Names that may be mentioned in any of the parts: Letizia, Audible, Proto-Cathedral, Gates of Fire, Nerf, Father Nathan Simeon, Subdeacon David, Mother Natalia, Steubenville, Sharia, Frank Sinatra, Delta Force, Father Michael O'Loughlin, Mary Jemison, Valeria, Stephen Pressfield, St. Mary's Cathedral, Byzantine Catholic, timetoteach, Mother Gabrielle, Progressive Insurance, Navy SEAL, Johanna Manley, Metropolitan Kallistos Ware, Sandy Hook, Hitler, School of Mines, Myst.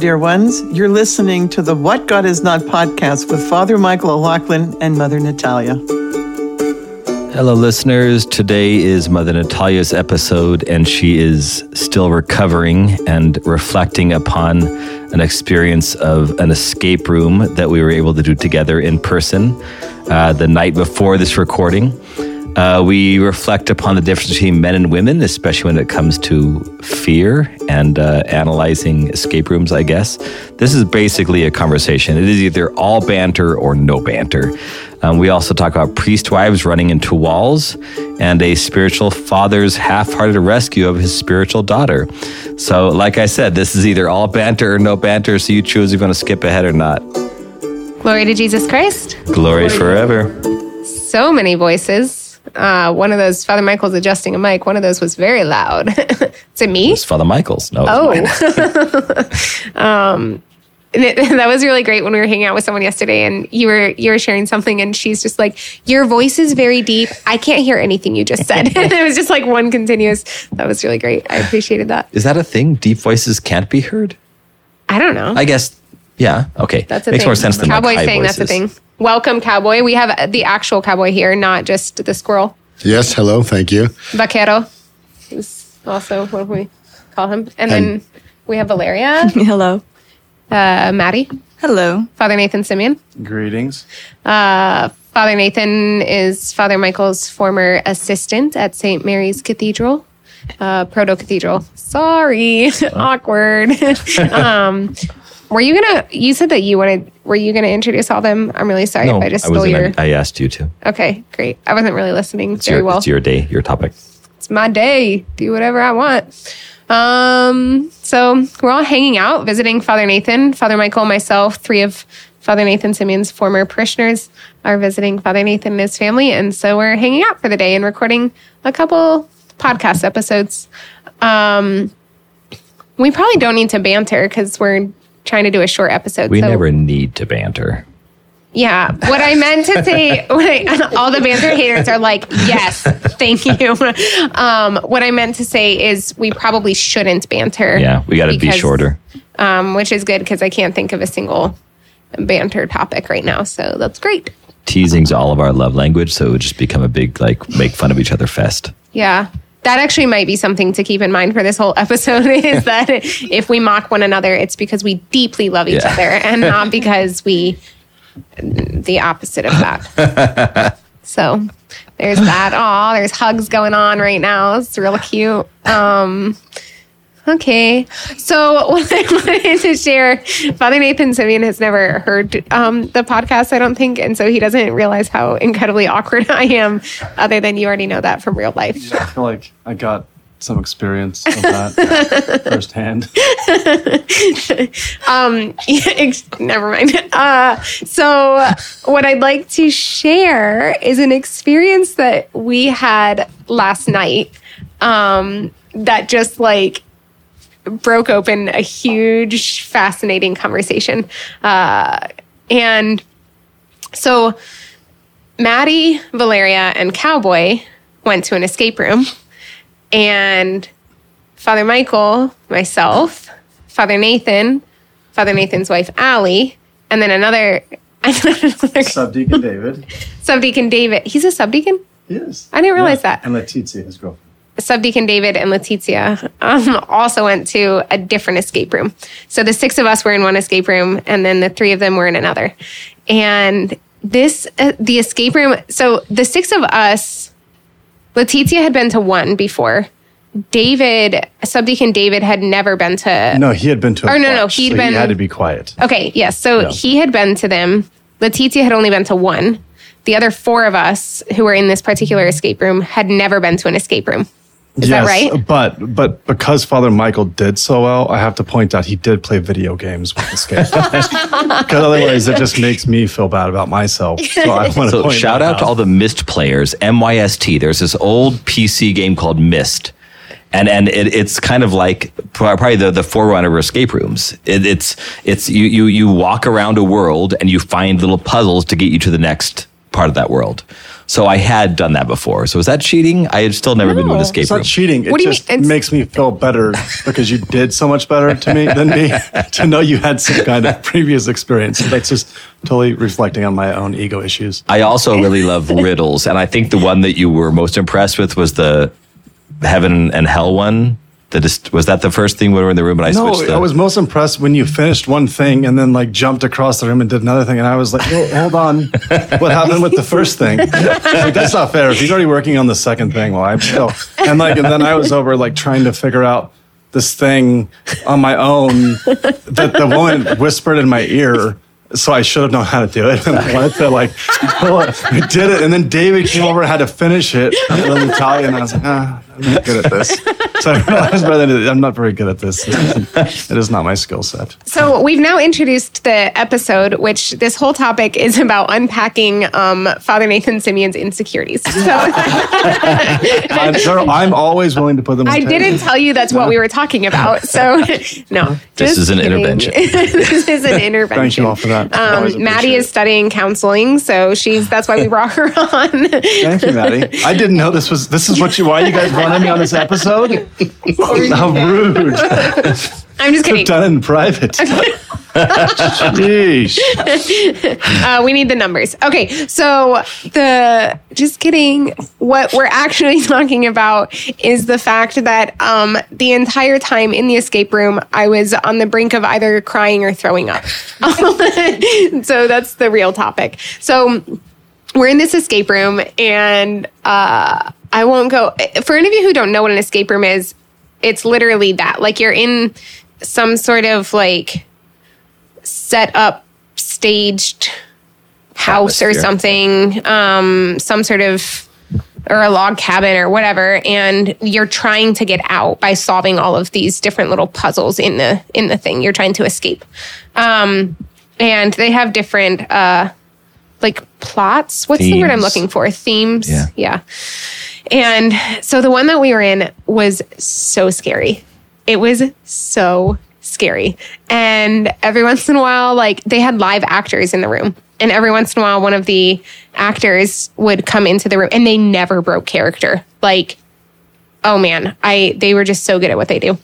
dear ones. You're listening to the What God Is Not podcast with Father Michael O'Loughlin and Mother Natalia. Hello, listeners. Today is Mother Natalia's episode, and she is still recovering and reflecting upon an experience of an escape room that we were able to do together in person the night before this recording. We reflect upon the difference between men and women, especially when it comes to fear and analyzing escape rooms, I guess. This is basically a conversation. It is either all banter or no banter. We also talk about priest wives running into walls and a spiritual father's half-hearted rescue of his spiritual daughter. So, like I said, this is either all banter or no banter, so you choose if you're going to skip ahead or not. Glory to Jesus Christ. Glory forever. So many voices. One of those, Father Michael's adjusting a mic. One of those was very loud. Is it me? It was Father Michael's. No, it's mine. That was really great when we were hanging out with someone yesterday, and you were sharing something, and she's just like, "Your voice is very deep. I can't hear anything you just said." And it was just like one continuous. That was really great. I appreciated that. Is that a thing? Deep voices can't be heard? I don't know. I guess. Yeah. Okay. That's a Makes thing. More sense than Cowboy's like saying voices. That's a thing. Welcome, Cowboy. We have the actual Cowboy here, not just the squirrel. Yes. Hello. Thank you. Vaquero is also what we call him. And then we have Valeria. Hello. Maddie. Hello. Father Nathan Simeon. Greetings. Father Nathan is Father Michael's former assistant at St. Mary's Cathedral. Proto-Cathedral. Sorry. Awkward. You said that you wanted, were you going to introduce all them? I'm really sorry if I just stole your... No, I asked you to. Okay, great. I wasn't really listening well. It's your day, your topic. It's my day. Do whatever I want. So we're all hanging out, visiting Father Nathan, Father Michael, myself, three of Father Nathan Simeon's former parishioners are visiting Father Nathan and his family. And so we're hanging out for the day and recording a couple podcast episodes. We probably don't need to banter because we're trying to do a short episode. We never need to banter. Yeah. What I meant to say, all the banter haters are like, yes, thank you. What I meant to say is we probably shouldn't banter. Yeah, we got to be shorter. Which is good because I can't think of a single banter topic right now. So that's great. Teasing's all of our love language. So it would just become a big, like, make fun of each other fest. Yeah. That actually might be something to keep in mind for this whole episode is that if we mock one another, it's because we deeply love each other and not because the opposite of that. So there's that. Aw, there's hugs going on right now. It's real cute. Okay. So what I wanted to share, Father Nathan Simeon has never heard the podcast, I don't think. And so he doesn't realize how incredibly awkward I am, other than you already know that from real life. Yeah, I feel like I got some experience of that firsthand. Never mind. So what I'd like to share is an experience that we had last night that just like, broke open a huge, fascinating conversation. And so Maddie, Valeria, and Cowboy went to an escape room. And Father Michael, myself, Father Nathan, Father Nathan's wife, Allie, and then another Subdeacon David. Subdeacon David. He's a subdeacon? He is. I didn't realize that. And Letizia, his girlfriend. Subdeacon David and Letizia also went to a different escape room. So the six of us were in one escape room, and then the three of them were in another. And this, the escape room, so the six of us, Letizia had been to one before. Subdeacon David had never been to... No, he had been to... He had to be quiet. Okay, yes. So he had been to them. Letizia had only been to one. The other four of us who were in this particular escape room had never been to an escape room. Is that right? But because Father Michael did so well, I have to point out he did play video games with the skate. Because otherwise it just makes me feel bad about myself. So I want to shout out to all the Myst players, MYST. There's this old PC game called Myst. And it's kind of like probably the forerunner of escape rooms. It's you walk around a world and you find little puzzles to get you to the next part of that world. So I had done that before. So is that cheating? I had still never been to an escape room. It's not cheating. It just makes me feel better because you did so much better to me than me to know you had some kind of previous experience. So that's just totally reflecting on my own ego issues. I also really love riddles. And I think the one that you were most impressed with was the heaven and hell one. Was that the first thing when we were in the room and I switched? No, I was most impressed when you finished one thing and then like jumped across the room and did another thing. And I was like, hold on. What happened with the first thing? Like, that's not fair. If he's already working on the second thing, well, I'm still. And then I was over like trying to figure out this thing on my own that the woman whispered in my ear. So I should have known how to do it. And I wanted to I did it. And then David came over and had to finish it. And then Natalia and I was like, I'm not good at this. So I realized by the end of it, I'm not very good at this. It is not my skill set. So we've now introduced the episode, which this whole topic is about unpacking Father Nathan Simeon's insecurities. So I'm always willing to put them on tape. I didn't tell you that's what we were talking about. So no. This is an intervention. This is an intervention. Thank you all for that. Maddie is studying counseling, so that's why we brought her on. Thank you, Maddie. I didn't know why you guys wanted me on this episode? How rude. I'm just kidding. Done in private. Jeez. We need the numbers. Okay, so just kidding. What we're actually talking about is the fact that the entire time in the escape room, I was on the brink of either crying or throwing up. So that's the real topic. So we're in this escape room, and I won't go. For any of you who don't know what an escape room is, it's literally that. Like you're in some sort of set up, staged house or something, some sort of, or a log cabin or whatever, and you're trying to get out by solving all of these different little puzzles in the thing. You're trying to escape, and they have different plots. What's the word I'm looking for? Themes. Yeah. And so the one that we were in was so scary. It was so scary. And every once in a while, they had live actors in the room. And every once in a while, one of the actors would come into the room and they never broke character. They were just so good at what they do.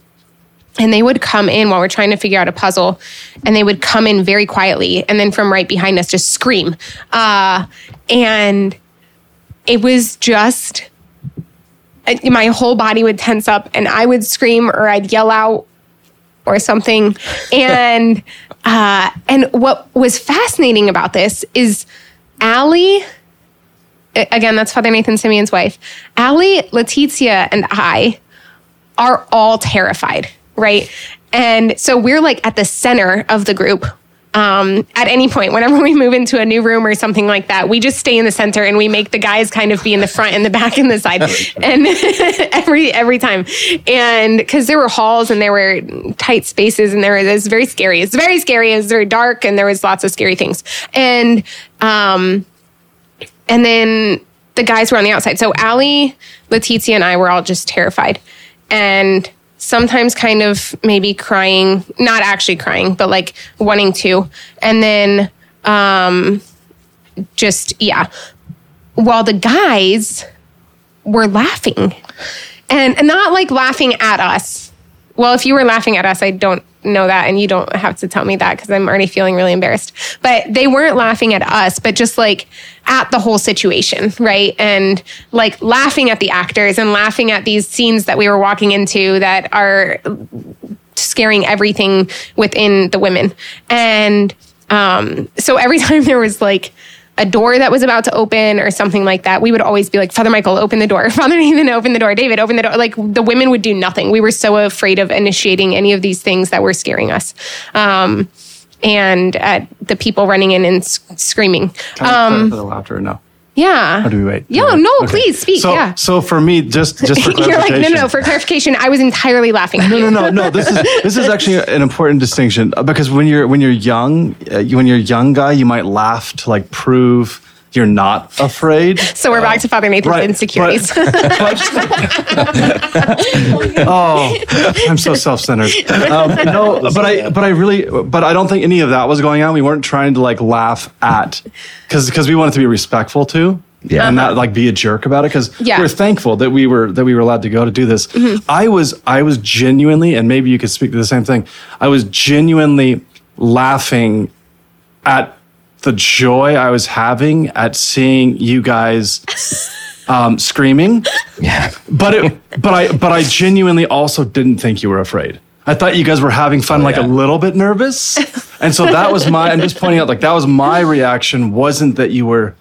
And they would come in while we're trying to figure out a puzzle, and they would come in very quietly and then from right behind us just scream. And it was just, my whole body would tense up and I would scream or I'd yell out or something. And what was fascinating about this is Allie, again, that's Father Nathan Simeon's wife, Allie, Letizia, and I are all terrified, right? And so we're at the center of the group. At any point, whenever we move into a new room or something like that, we just stay in the center and we make the guys kind of be in the front and the back and the side. And every time. And because there were halls and there were tight spaces and it's very scary. It was very dark and there was lots of scary things. And then the guys were on the outside. So Allie, Letizia, and I were all just terrified. And sometimes kind of maybe crying, not actually crying, but wanting to. And then while the guys were laughing and not laughing at us. Well, if you were laughing at us, I don't know that. And you don't have to tell me that because I'm already feeling really embarrassed. But they weren't laughing at us, but just at the whole situation, right? And laughing at the actors and laughing at these scenes that we were walking into that are scaring everything within the women. And so every time there was a door that was about to open or something like that, we would always be Father Michael, open the door. Father Nathan, open the door. David, open the door. The women would do nothing. We were so afraid of initiating any of these things that were scaring us. And at the people running in and screaming. Can I for the laughter or no? Yeah. Or do we wait? Yeah, no, okay. Please speak. So, yeah. So for me, just for clarification. You're no, for clarification, I was entirely laughing at you. No. This is actually an important distinction because when you're a young guy, you might laugh to prove you're not afraid. So we're back to Father Nathan's insecurities. Oh, I'm so self-centered. But I don't think any of that was going on. We weren't trying to laugh at, because we wanted to be respectful too. Yeah. And not be a jerk about it, because we're thankful that we were allowed to go to do this. Mm-hmm. I was genuinely, and maybe you could speak to the same thing, I was genuinely laughing at the joy I was having at seeing you guys screaming. Yeah. But I genuinely also didn't think you were afraid. I thought you guys were having fun, a little bit nervous. And so that was I'm just pointing out, that was my reaction, wasn't that you were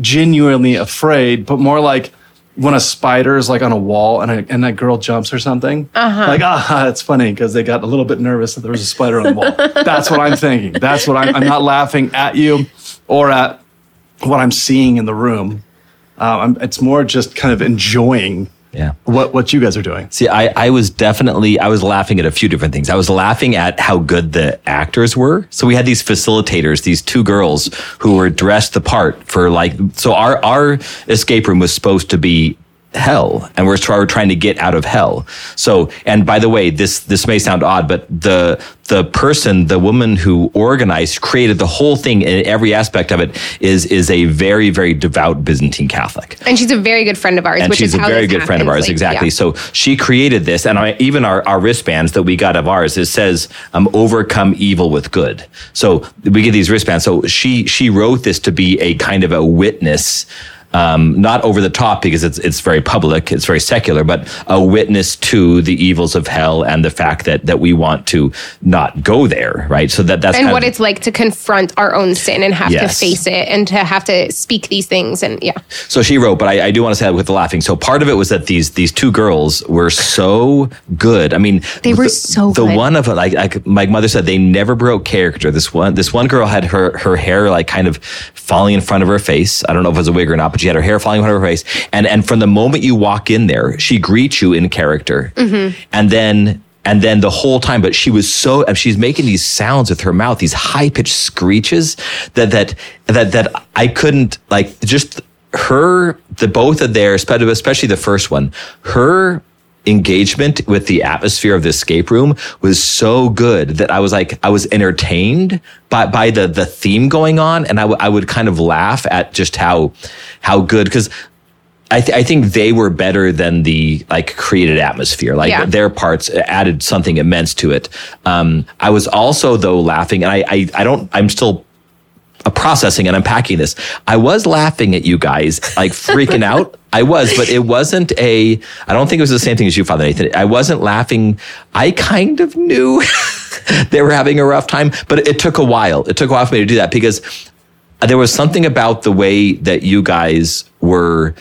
genuinely afraid, but more like when a spider is on a wall and a girl jumps or something. Uh-huh. It's funny because they got a little bit nervous that there was a spider on the wall. That's what I'm thinking. That's what I'm not laughing at you or at what I'm seeing in the room. It's more just kind of enjoying what you guys are doing. See, I was laughing at a few different things. I was laughing at how good the actors were. So we had these facilitators, these two girls who were dressed the part for so our escape room was supposed to be hell, and we're trying to get out of hell. So, and by the way, this may sound odd, but the woman who organized, created the whole thing, and every aspect of it is a very, very devout Byzantine Catholic. And she's a very good friend of ours. Exactly. Yeah. So she created this, and even our wristbands that we got of ours, it says, overcome evil with good. So we get these wristbands. So she wrote this to be a kind of a witness, not over the top because it's very public, it's very secular, but a witness to the evils of hell and the fact that we want to not go there, right? So that's and what it's like to confront our own sin and have to face it and to have to speak these things, and So she wrote, but I do want to say that with the laughing. So part of it was that these two girls were so good. I mean, they were so good. The one of them, my mother said, they never broke character. This one girl had her hair kind of falling in front of her face. I don't know if it was a wig or not, but she had her hair falling on her face, and from the moment you walk in there, she greets you in character, mm-hmm. and then the whole time. But she was so, she's making these sounds with her mouth, these high pitched screeches that I couldn't just her. The both of their, especially the first one, her engagement with the atmosphere of the escape room was so good that I was entertained by the theme going on, and I would kind of laugh at just how good, because I think they were better than the created atmosphere. Their parts added something immense to it. I was also though laughing, and I'm still processing and unpacking this. I was laughing at you guys, freaking out. I was, but it wasn't I don't think it was the same thing as you, Father Nathan. I wasn't laughing. I kind of knew they were having a rough time, but it took a while. It took a while for me to do that because there was something about the way that you guys were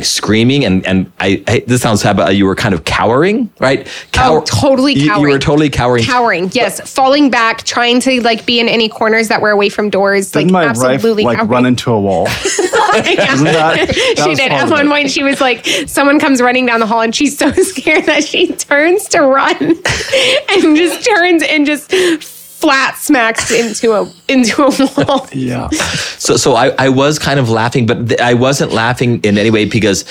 screaming and I this sounds sad, but you were kind of cowering, right? Totally cowering. You were totally cowering. Cowering, yes. Falling back, trying to be in any corners that were away from doors. Didn't my absolutely wife, run into a wall? That she did. At one point, she was someone comes running down the hall, and she's so scared that she turns to run and just turns and just flat smacks into a wall. Yeah. So I was kind of laughing, but I wasn't laughing in any way because,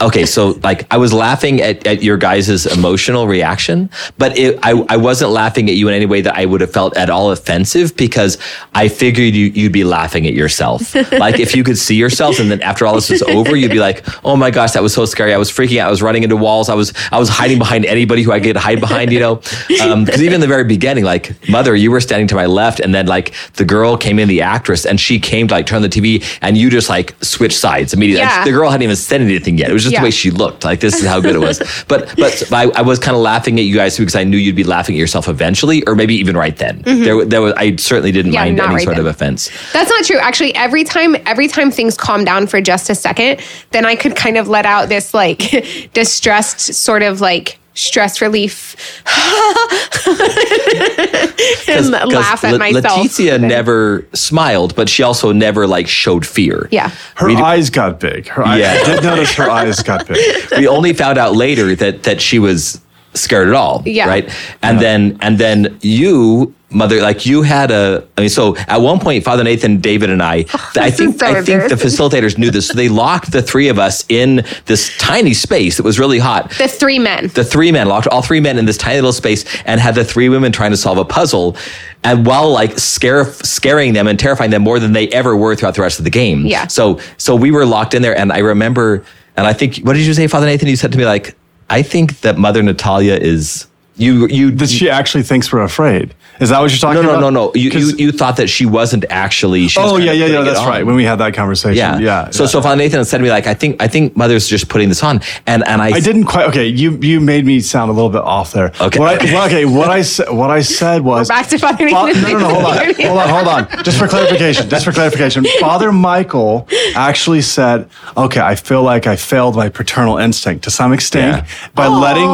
okay, so I was laughing at your guys' emotional reaction, but I wasn't laughing at you in any way that I would have felt at all offensive because I figured you'd be laughing at yourself. If you could see yourself and then after all this was over, you'd be oh my gosh, that was so scary. I was freaking out. I was running into walls. I was hiding behind anybody who I could hide behind, because even in the very beginning, Mother, you were standing to my left, and then the girl came in, the actress, and she came to turn the TV, and you just switched sides immediately. Yeah. The girl hadn't even said anything yet. It was just the way she looked. This is how good it was. But I was kind of laughing at you guys because I knew you'd be laughing at yourself eventually, or maybe even right then. Mm-hmm. I certainly didn't mind any sort of offense. That's not true. Actually, every time things calmed down for just a second, then I could kind of let out this distressed sort of stress relief and laugh at myself. Letizia never smiled, but she also never showed fear. Yeah. Her eyes got big. I did notice her eyes got big. We only found out later that she was scared at all. Yeah. Right. And then you, Mother, like you had so at one point, Father Nathan, David, and I think the facilitators knew this. So they locked the three of us in this tiny space that was really hot. The three men locked all three men in this tiny little space and had the three women trying to solve a puzzle. And while like scaring them and terrifying them more than they ever were throughout the rest of the game. Yeah. So we were locked in there. And I remember, and I think, what did you say, Father Nathan? You said to me, like, I think that Mother Natalia is... She actually thinks we're afraid. Is that what you're talking about? No. You thought that she wasn't actually. She was that's right. When we had that conversation, yeah. So Father Nathan said to me, like, I think Mother's just putting this on, and I didn't quite. Okay, you made me sound a little bit off there. Okay. What I said was back to Father Nathan. No. Hold on. Just for clarification, Father Michael actually said, "Okay, I feel like I failed my paternal instinct to some extent by letting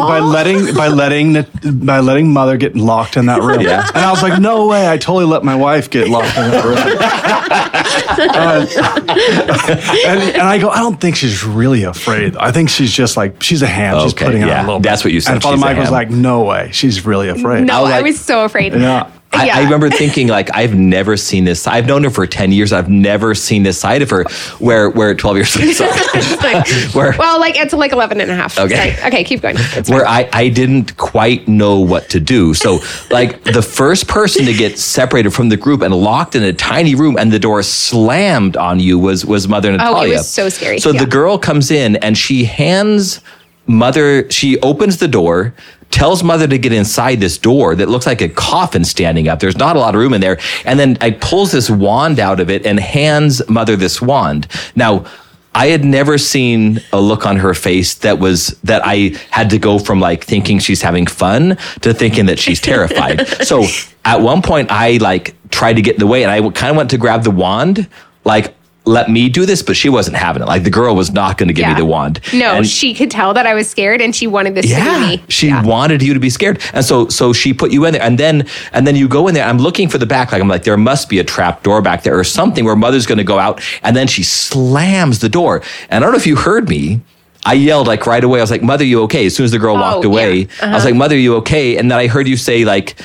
Mother get locked in that room." Yeah. And I was like, no way, I totally let my wife get locked in that room. And I go, I don't think she's really afraid. I think she's just like, she's a ham. Okay, she's putting on a little bit. That's what you said. And Father Mike was like, no way, she's really afraid. No, I was so afraid. Yeah. I remember thinking, like, I've never seen this. I've known her for 10 years. I've never seen this side of her where 12 years later. It's like 11 and a half. Okay. Sorry. Okay, keep going. I didn't quite know what to do. So, like, the first person to get separated from the group and locked in a tiny room and the door slammed on you was Mother Natalia. Oh, it was so scary. So the girl comes in and she hands Mother, she opens the door, tells Mother to get inside this door that looks like a coffin standing up. There's not a lot of room in there. And then I pulls this wand out of it and hands Mother this wand. Now, I had never seen a look on her face that I had to go from like thinking she's having fun to thinking that she's terrified. So at one point I like tried to get in the way and I kind of went to grab the wand, like, let me do this, but she wasn't having it. Like, the girl was not going to give me the wand. No, and she could tell that I was scared, and she wanted this to be me. She wanted you to be scared. And so she put you in there, and then you go in there. I'm looking for the back. Like, I'm like, there must be a trap door back there or something where Mother's going to go out, and then she slams the door. And I don't know if you heard me. I yelled, like, right away. I was like, Mother, you okay? As soon as the girl walked away, I was like, Mother, you okay? And then I heard you say, like,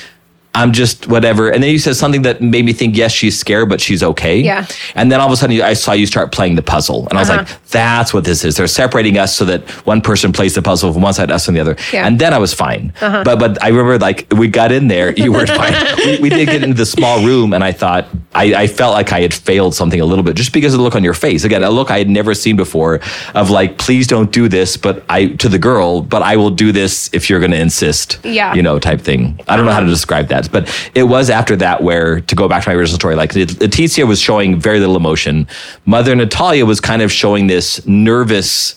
I'm just whatever. And then you said something that made me think, yes, she's scared, but she's okay. Yeah. And then all of a sudden I saw you start playing the puzzle. And I was like, that's what this is. They're separating us so that one person plays the puzzle from one side, us on the other. Yeah. And then I was fine. Uh-huh. But I remember, like, we got in there. You weren't fine. We did get into the small room. And I thought, I felt like I had failed something a little bit just because of the look on your face. Again, a look I had never seen before of like, please don't do this, but I will do this if you're going to insist, type thing. I don't know how to describe that. But it was after that where, to go back to my original story, like Leticia was showing very little emotion. Mother Natalia was kind of showing this nervous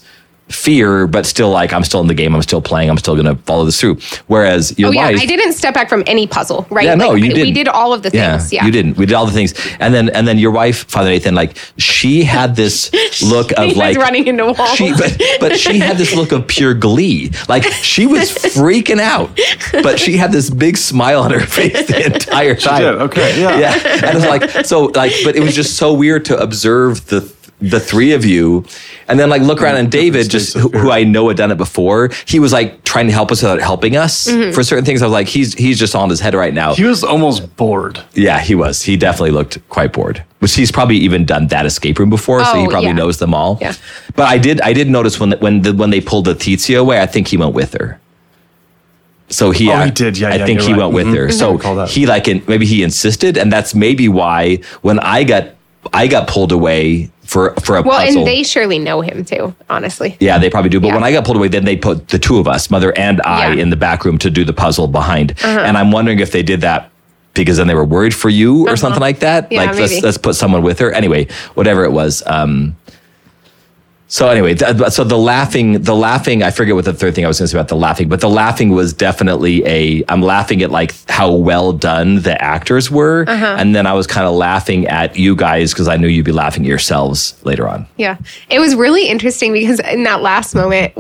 fear, but still like, I'm still in the game. I'm still playing. I'm still going to follow this through. Whereas your wife... I didn't step back from any puzzle, right? Yeah, no, you didn't. We did all of the things. Yeah, you didn't. We did all the things. And then your wife, Father Nathan, like, she had this look of like... running into walls. But she had this look of pure glee. Like, she was freaking out, but she had this big smile on her face the entire time. She did. Okay. Yeah. And it's like, so like, but it was just so weird to observe the three of you, and then like look around, and David, just who I know had done it before, he was like trying to help us without helping us for certain things. I was like, he's just on his head right now. He was almost bored. Yeah, he was. He definitely looked quite bored, which he's probably even done that escape room before, so he probably knows them all. Yeah. But I did notice when they pulled Letizia away, I think he went with her. So he went with her. So he like, maybe he insisted, and that's maybe why when I got pulled away for a puzzle. Well, and they surely know him too, honestly. Yeah, they probably do. But when I got pulled away, then they put the two of us, Mother and I, in the back room to do the puzzle behind. And I'm wondering if they did that because then they were worried for you or something like that. Yeah, like, let's put someone with her. Anyway, whatever it was. So anyway, so the laughing, I forget what the third thing I was going to say about the laughing, but the laughing was definitely I'm laughing at like how well done the actors were. And then I was kind of laughing at you guys because I knew you'd be laughing at yourselves later on. Yeah. It was really interesting because in that last moment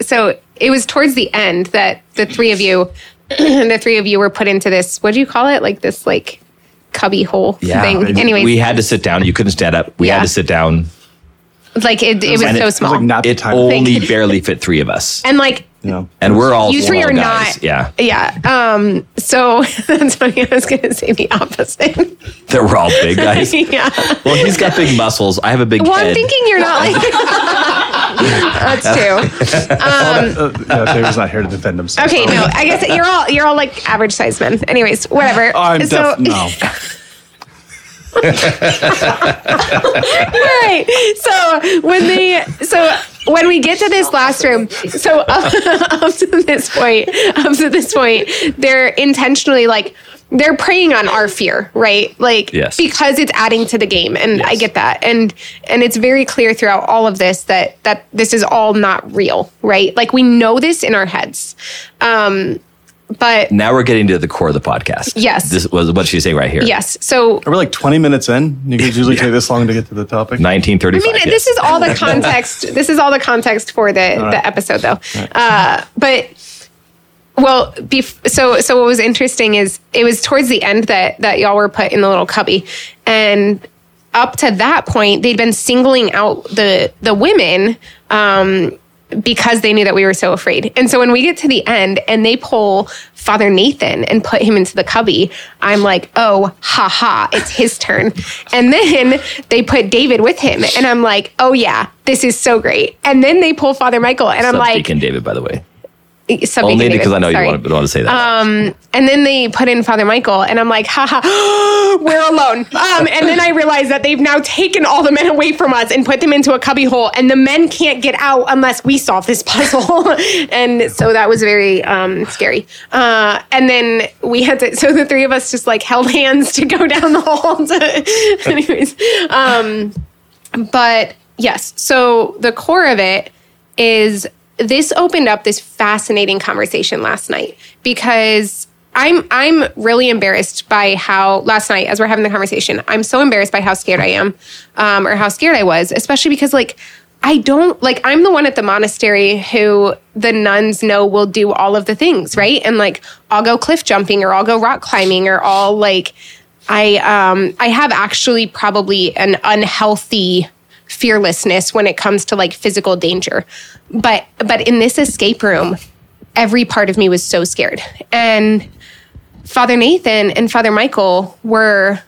so it was towards the end that the three of you were put into this, what do you call it? Like this like cubby hole thing. Anyways. We had to sit down. You couldn't stand up. We had to sit down. Like it was so small. It only barely fit three of us. And like Yeah. And we're all you three are guys. Not. Yeah. Yeah. So that's funny. I was going to say the opposite. That we're all big guys. Yeah. Well, he's got big muscles. I have a big head. I'm thinking you're not like that's true. No, David's not here to defend himself. Okay. No, I guess you're all like average sized men. Anyways, whatever. I'm no. Right. So when we get to this last room, so up to this point, they're intentionally like they're preying on our fear, right? Like yes. Because it's adding to the game, and yes. I get that, and it's very clear throughout all of this that this is all not real, right? Like we know this in our heads. But now we're getting to the core of the podcast. Yes. This was what she's saying right here. Yes. So are we like 20 minutes in? You could usually take this long to get to the topic. 1935. I mean, yes. This is all the context. This is all the context for the episode, though. Right. So what was interesting is it was towards the end that y'all were put in the little cubby. And up to that point, they'd been singling out the women because they knew that we were so afraid. And so when we get to the end and they pull Father Nathan and put him into the cubby, I'm like, oh, ha, it's his turn. And then they put David with him. And I'm like, oh, yeah, this is so great. And then they pull Father Michael. And I'm like... Subdeacon David, by the way. Only because I know you want to say that. And then they put in Father Michael, and I'm like, ha, we're alone. And then I realized that they've now taken all the men away from us and put them into a cubbyhole, and the men can't get out unless we solve this puzzle. And so that was very scary. And then we had to, so the three of us just like held hands to go down the hole. Anyways. But yes, so the core of it is... This opened up this fascinating conversation last night because I'm really embarrassed by how last night, as we're having the conversation, I'm so embarrassed by how scared I am or how scared I was, especially because like I don't like I'm the one at the monastery who the nuns know will do all of the things, right? And like I'll go cliff jumping or I'll go rock climbing or I'll like I have actually probably an unhealthy fearlessness when it comes to like physical danger. But in this escape room, every part of me was so scared. And Father Nathan and Father Michael were,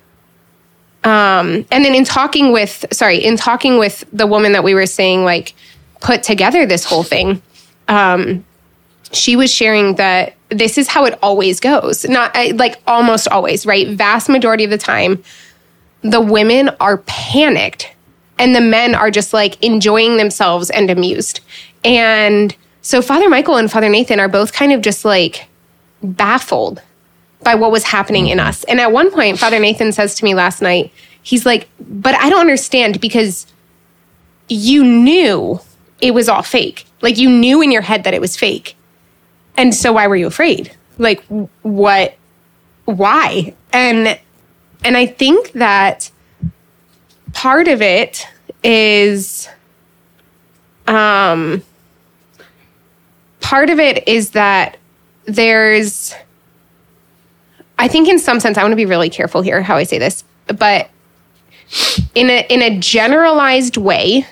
and then in talking with the woman that we were saying, like put together this whole thing, she was sharing that this is how it always goes. Not like almost always, right? Vast majority of the time, the women are panicked and the men are just like enjoying themselves and amused. And so Father Michael and Father Nathan are both kind of just like baffled by what was happening in us. And at one point, Father Nathan says to me last night, he's like, but I don't understand because you knew it was all fake. Like you knew in your head that it was fake. And so why were you afraid? Like what, why? And I think that part of it is, that there's, I think in some sense, I want to be really careful here how I say this, but in a generalized way,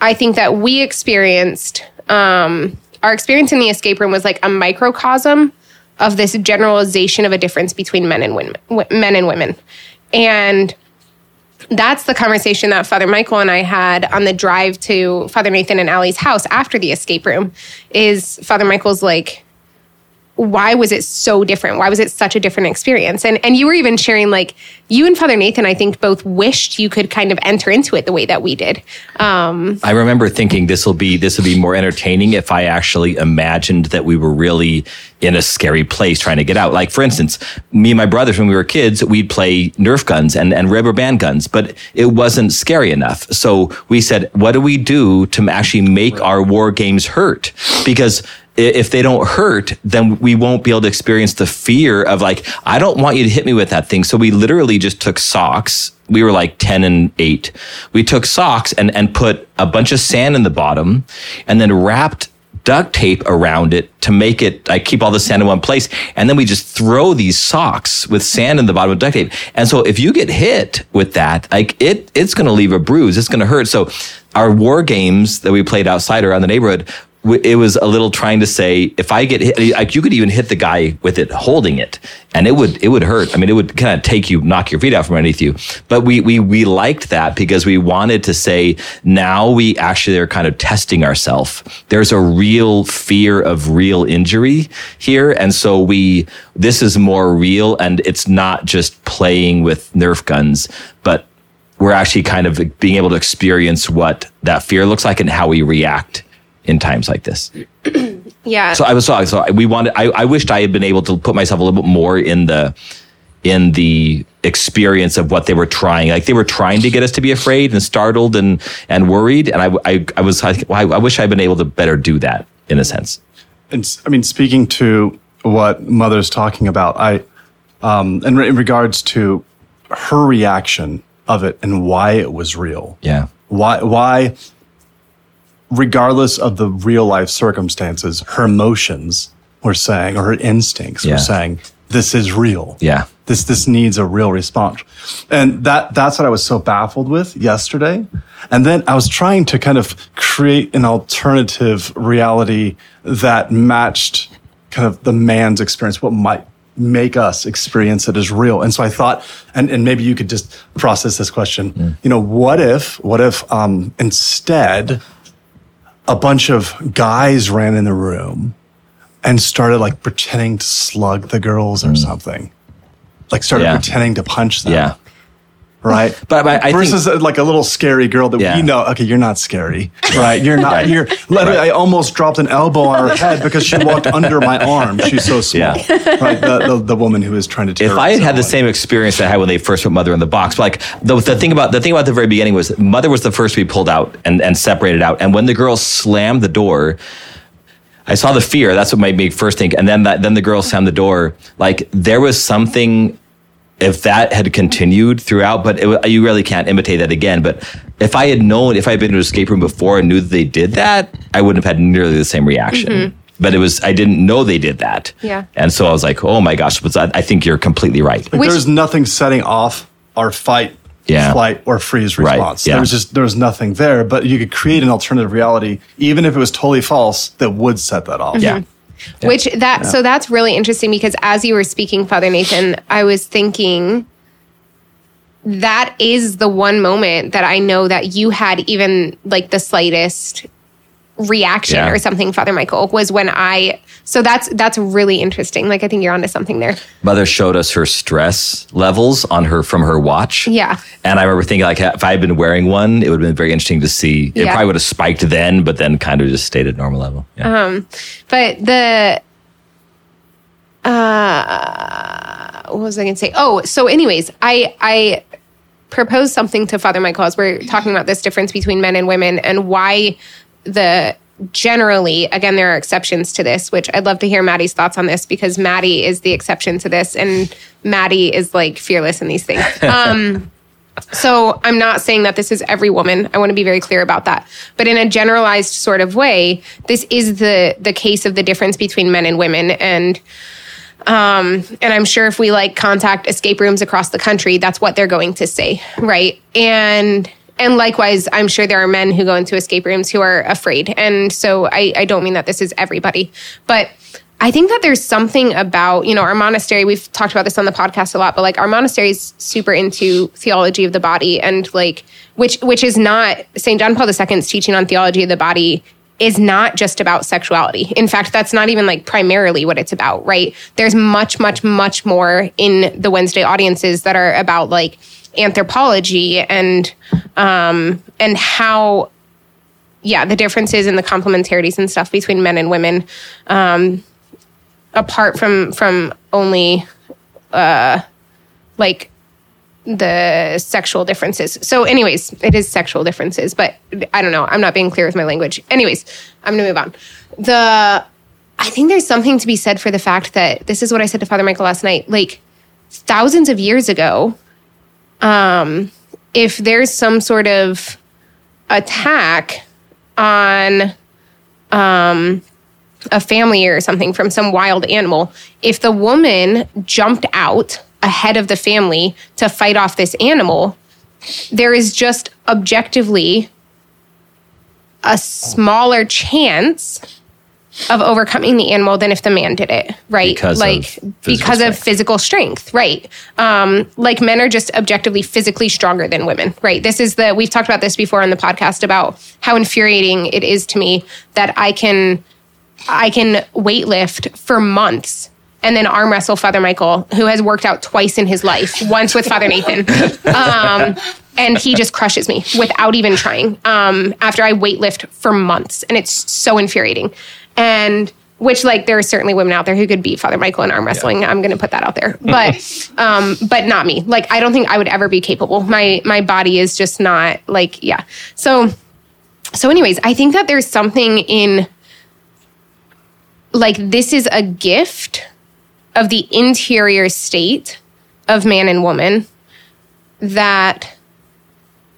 I think that we experienced, our experience in the escape room was like a microcosm of this generalization of a difference between men and women. And that's the conversation that Father Michael and I had on the drive to Father Nathan and Allie's house after the escape room is Father Michael's like, why was it so different? Why was it such a different experience? And you were even sharing like you and Father Nathan, I think both wished you could kind of enter into it the way that we did. I remember thinking this will be more entertaining if I actually imagined that we were really in a scary place trying to get out. Like for instance, me and my brothers, when we were kids, we'd play Nerf guns and rubber band guns, but it wasn't scary enough. So we said, what do we do to actually make our war games hurt? Because if they don't hurt, then we won't be able to experience the fear of like, I don't want you to hit me with that thing. So we literally just took socks. We were like 10 and 8. We took socks and put a bunch of sand in the bottom and then wrapped duct tape around it to make it, I keep all the sand in one place. And then we just throw these socks with sand in the bottom of duct tape. And so if you get hit with that, like it's going to leave a bruise. It's going to hurt. So our war games that we played outside around the neighborhood it was a little trying to say, if I get hit, like you could even hit the guy with it, holding it, and it would hurt. I mean, it would kind of take you, knock your feet out from underneath you. But we liked that because we wanted to say, now we actually are kind of testing ourselves. There's a real fear of real injury here. And so this is more real, and it's not just playing with Nerf guns, but we're actually kind of being able to experience what that fear looks like and how we react in times like this. Yeah. I wished I had been able to put myself a little bit more in the experience of what they were trying. Like, they were trying to get us to be afraid and startled and worried. And I wish I'd been able to better do that, in a sense. And I mean, speaking to what Mother's talking about, and in regards to her reaction of it and why it was real. Yeah. Why, regardless of the real life circumstances, her emotions were saying, or her instincts were saying, this is real. Yeah. This needs a real response. And that's what I was so baffled with yesterday. And then I was trying to kind of create an alternative reality that matched kind of the man's experience, what might make us experience it as real. And so I thought, and maybe you could just process this question. Mm. You know, what if instead a bunch of guys ran in the room and started like pretending to slug the girls or something, like started pretending to punch them. Yeah. Right. But I versus think, like a little scary girl that we know, okay, you're not scary, right? You're not, right. You're literally, right. I almost dropped an elbow on her head because she walked under my arm. She's so small, right? The woman who is trying to terrorize. If I had the same experience that I had when they first put Mother in the box, like the thing about the very beginning was Mother was the first to be pulled out and separated out. And when the girl slammed the door, I saw the fear. That's what made me first think. And then the girl slammed the door. Like, there was something. If that had continued throughout, but you really can't imitate that again. But if I had been to an escape room before and knew that they did that, I wouldn't have had nearly the same reaction. Mm-hmm. But I didn't know they did that. Yeah. And so I was like, oh my gosh, but I think you're completely right. Like, there's nothing setting off our fight, flight, or freeze response. Right. Yeah. There was nothing there, but you could create an alternative reality, even if it was totally false, that would set that off. Mm-hmm. Yeah. Yeah. So that's really interesting, because as you were speaking, Father Nathan, I was thinking that is the one moment that I know that you had even like the slightest reaction or something, Father Michael, was when that's really interesting. Like, I think you're onto something there. Mother showed us her stress levels from her watch. Yeah. And I remember thinking, like, if I had been wearing one, it would have been very interesting to see. It probably would have spiked then, but then kind of just stayed at normal level. Yeah. But what was I going to say? Oh, so anyways, I proposed something to Father Michael as we're talking about this difference between men and women and why generally, again, there are exceptions to this, which I'd love to hear Maddie's thoughts on this, because Maddie is the exception to this, and Maddie is like fearless in these things. So I'm not saying that this is every woman. I want to be very clear about that. But in a generalized sort of way, this is the case of the difference between men and women. And I'm sure if we like contact escape rooms across the country, that's what they're going to say, right? And likewise, I'm sure there are men who go into escape rooms who are afraid. And so I don't mean that this is everybody. But I think that there's something about, you know, our monastery, we've talked about this on the podcast a lot, but like our monastery is super into theology of the body, and like, which is not, St. John Paul II's teaching on theology of the body is not just about sexuality. In fact, that's not even like primarily what it's about, right? There's much, much, much more in the Wednesday audiences that are about like anthropology and how, the differences and the complementarities and stuff between men and women, apart from only like the sexual differences. So anyways, it is sexual differences, but I don't know. I'm not being clear with my language. Anyways, I'm going to move on. I think there's something to be said for the fact that, this is what I said to Father Michael last night, like thousands of years ago, if there's some sort of attack on a family or something from some wild animal, if the woman jumped out ahead of the family to fight off this animal, there is just objectively a smaller chance of overcoming the animal than if the man did it, right? Because of physical strength, right? Like men are just objectively physically stronger than women, right? This is we've talked about this before on the podcast about how infuriating it is to me that I can weightlift for months and then arm wrestle Father Michael, who has worked out twice in his life, once with Father Nathan. And he just crushes me without even trying after I weightlift for months. And it's so infuriating. And which, like, there are certainly women out there who could beat Father Michael in arm wrestling. Yeah. I'm going to put that out there. But but not me. Like, I don't think I would ever be capable. My body is just not, like, yeah. So anyways, I think that there's something in, like, this is a gift of the interior state of man and woman that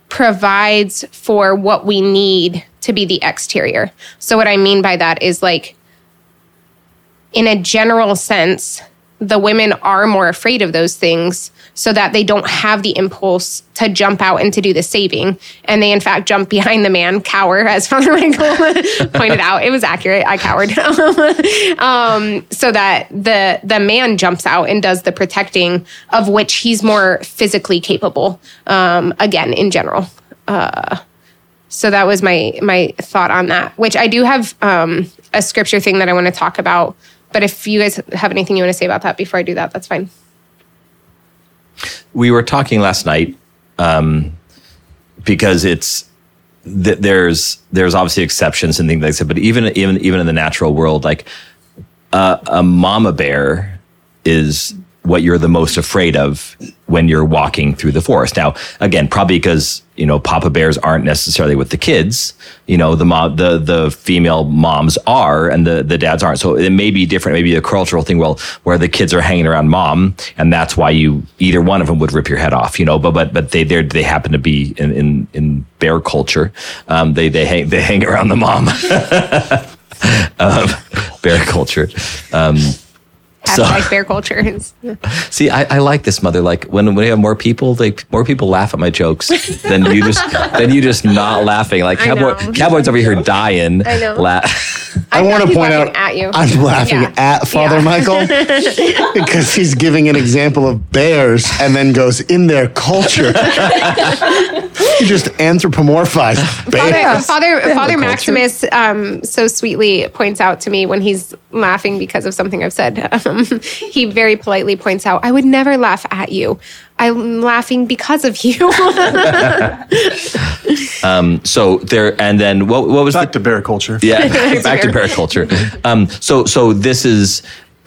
provides for what we need to be the exterior. So what I mean by that is, like, in a general sense, the women are more afraid of those things so that they don't have the impulse to jump out and to do the saving. And they, in fact, jump behind the man, cower, as Father Michael pointed out. It was accurate. I cowered. So that the man jumps out and does the protecting, of which he's more physically capable, again, in general. So that was my thought on that, which I do have a scripture thing that I want to talk about. But if you guys have anything you want to say about that before I do that, that's fine. We were talking last night because there's obviously exceptions and things like that, but even in the natural world, like a mama bear is what you're the most afraid of when you're walking through the forest. Now, again, probably because, you know, papa bears aren't necessarily with the kids, you know, the female moms are, and the dads aren't. So it may be different, maybe a cultural thing, well, where the kids are hanging around mom, and that's why either one of them would rip your head off, you know, but they happen to be in bear culture. They hang around the mom, bear culture. Hashtag bear culture. See, I like this, mother. Like, when we have more people laugh at my jokes than you just not laughing. Like, Cowboy's over here dying. I know. I want to point out at you. I'm laughing at Father Michael because he's giving an example of bears and then goes in their culture. You just anthropomorphize bears. Father Maximus so sweetly points out to me when he's laughing because of something I've said. He very politely points out, I would never laugh at you. I'm laughing because of you. So there, and then what was back to bear culture? Yeah, back to bear culture. So this is,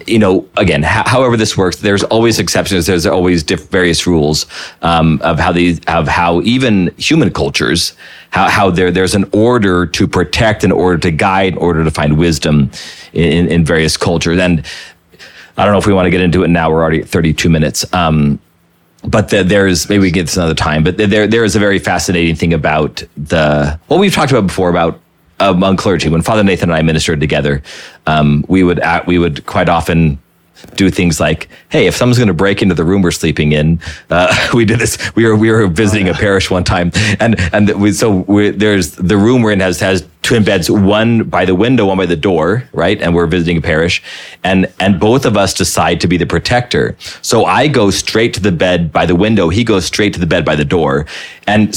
you know, again, however this works, there's always exceptions. There's always various rules of how even human cultures, there's an order to protect, an order to guide, in order to find wisdom in various cultures. And I don't know if we want to get into it now. We're already at 32 minutes. But there's, maybe we get this another time, but there is a very fascinating thing about what we've talked about before about among clergy. When Father Nathan and I ministered together, we would quite often do things like, hey, if someone's going to break into the room we're sleeping in, we did this. We were visiting a parish one time, and there's the room we're in has twin beds, one by the window, one by the door, right? And we're visiting a parish, and both of us decide to be the protector. So I go straight to the bed by the window. He goes straight to the bed by the door, and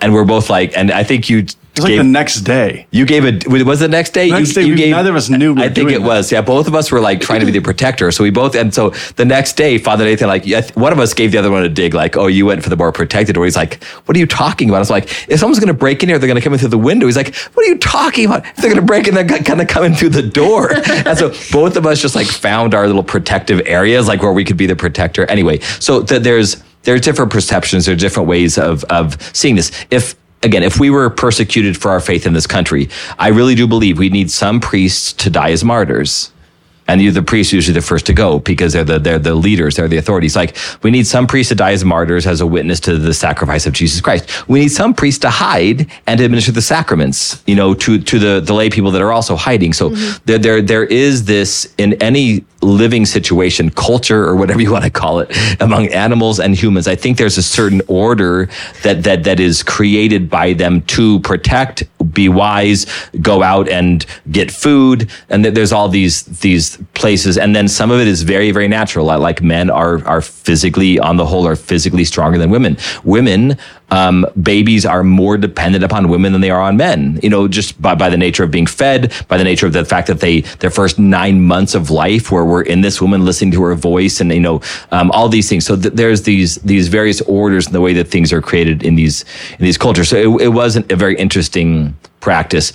we're both like, and I think you. It was like the next day. Was it the next day? Neither of us knew. I think it was. Yeah, both of us were like trying to be the protector. So we both, and so the next day, Father Nathan, like, one of us gave the other one a dig, like, oh, you went for the more protected. Or he's like, what are you talking about? I was like, if someone's going to break in here, they're going to come in through the window. He's like, what are you talking about? If they're going to break in, they're going to come in through the door. And so both of us just like found our little protective areas, like where we could be the protector. Anyway, so there's different perceptions. There are different ways of seeing this. Again, if we were persecuted for our faith in this country, I really do believe we need some priests to die as martyrs. And the priests are usually the first to go because they're the leaders, they're the authorities. Like, we need some priests to die as martyrs as a witness to the sacrifice of Jesus Christ. We need some priests to hide and administer the sacraments, to the lay people that are also hiding. So there is this, in any living situation, culture or whatever you want to call it, among animals and humans. I think there's a certain order that is created by them to protect, be wise, go out and get food. And there's all these places. And then some of it is very, very natural. Like, men are physically, on the whole, are physically stronger than women. Babies are more dependent upon women than they are on men, just by the nature of being fed, by the nature of the fact that their first 9 months of life where we're in this woman, listening to her voice and, all these things. So there's these various orders in the way that things are created in these cultures. So it wasn't a very interesting practice.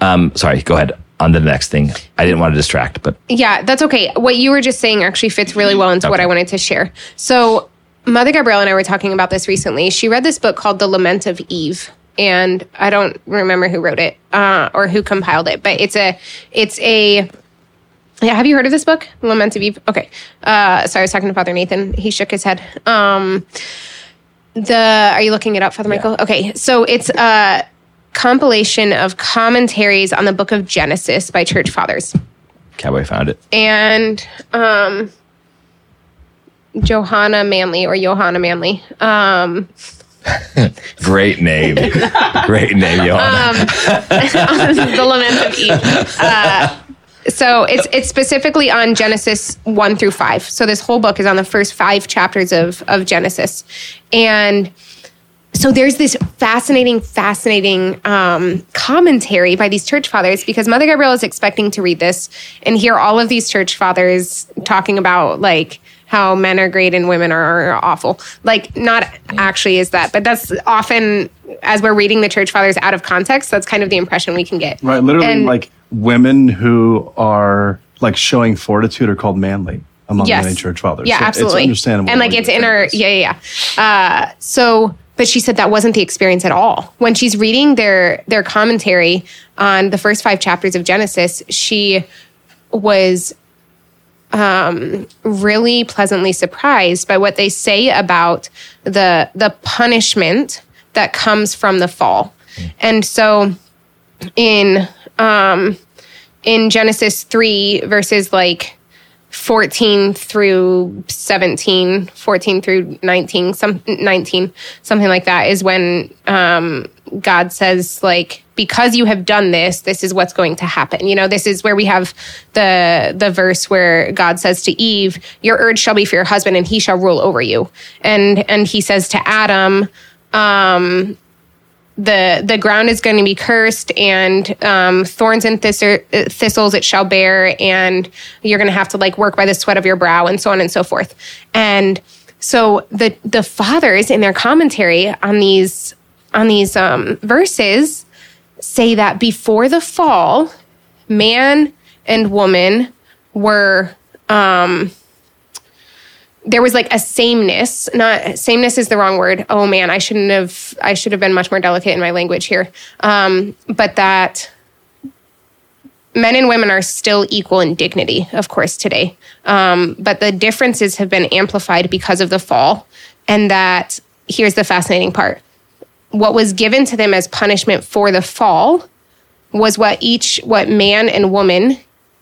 Sorry, go ahead. On the next thing. I didn't want to distract, but. Yeah, that's okay. What you were just saying actually fits really well into what I wanted to share. So Mother Gabrielle and I were talking about this recently. She read this book called The Lament of Eve. And I don't remember who wrote it or who compiled it, but yeah, have you heard of this book? Lament of Eve? Okay. Sorry, I was talking to Father Nathan. He shook his head. Are you looking it up, Father Michael? Yeah. Okay. So it's a compilation of commentaries on the book of Genesis by church fathers. Cowboy found it. And Johanna Manley. Great name. Great name, Johanna. The Lament of Eve. So it's specifically on Genesis 1 through 5. So this whole book is on the first 5 chapters of Genesis. And so there's this fascinating commentary by these church fathers, because Mother Gabrielle is expecting to read this and hear all of these church fathers talking about, like, how men are great and women are awful. Like, not actually is that, but that's often, as we're reading the church fathers out of context, that's kind of the impression we can get. Right, literally, and, like, women who are, like, showing fortitude are called manly among many church fathers. Yeah, so absolutely. It's understandable. And, like, it's in our, but she said that wasn't the experience at all. When she's reading their commentary on the first 5 chapters of Genesis, she was really pleasantly surprised by what they say about the punishment that comes from the fall. And so in Genesis 3, verses like 14 through 17, 14 through 19, 19, something like that, is when God says, like, because you have done this, this is what's going to happen. This is where we have the verse where God says to Eve, your urge shall be for your husband and he shall rule over you. And he says to Adam, the ground is going to be cursed, and thorns and thistles it shall bear, and you're going to have to, like, work by the sweat of your brow, and so on and so forth. And so the fathers in their commentary on these verses say that before the fall, man and woman were there was, like, a sameness. Not sameness is the wrong word. Oh man, I should have been much more delicate in my language here. But that men and women are still equal in dignity, of course, today. But the differences have been amplified because of the fall. And that, here's the fascinating part. What was given to them as punishment for the fall was what man and woman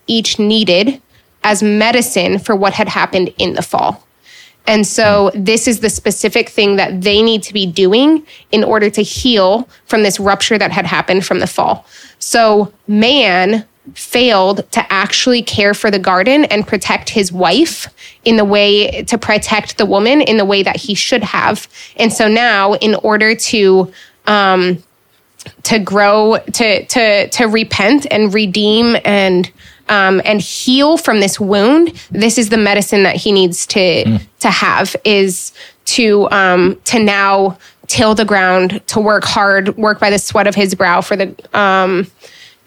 each needed as medicine for what had happened in the fall. And so this is the specific thing that they need to be doing in order to heal from this rupture that had happened from the fall. So man failed to actually care for the garden and protect his wife in the way to protect the woman in the way that he should have. And so now, in order to grow, to repent and redeem and heal from this wound, this is the medicine that he needs to have, is to now till the ground, to work hard, work by the sweat of his brow for the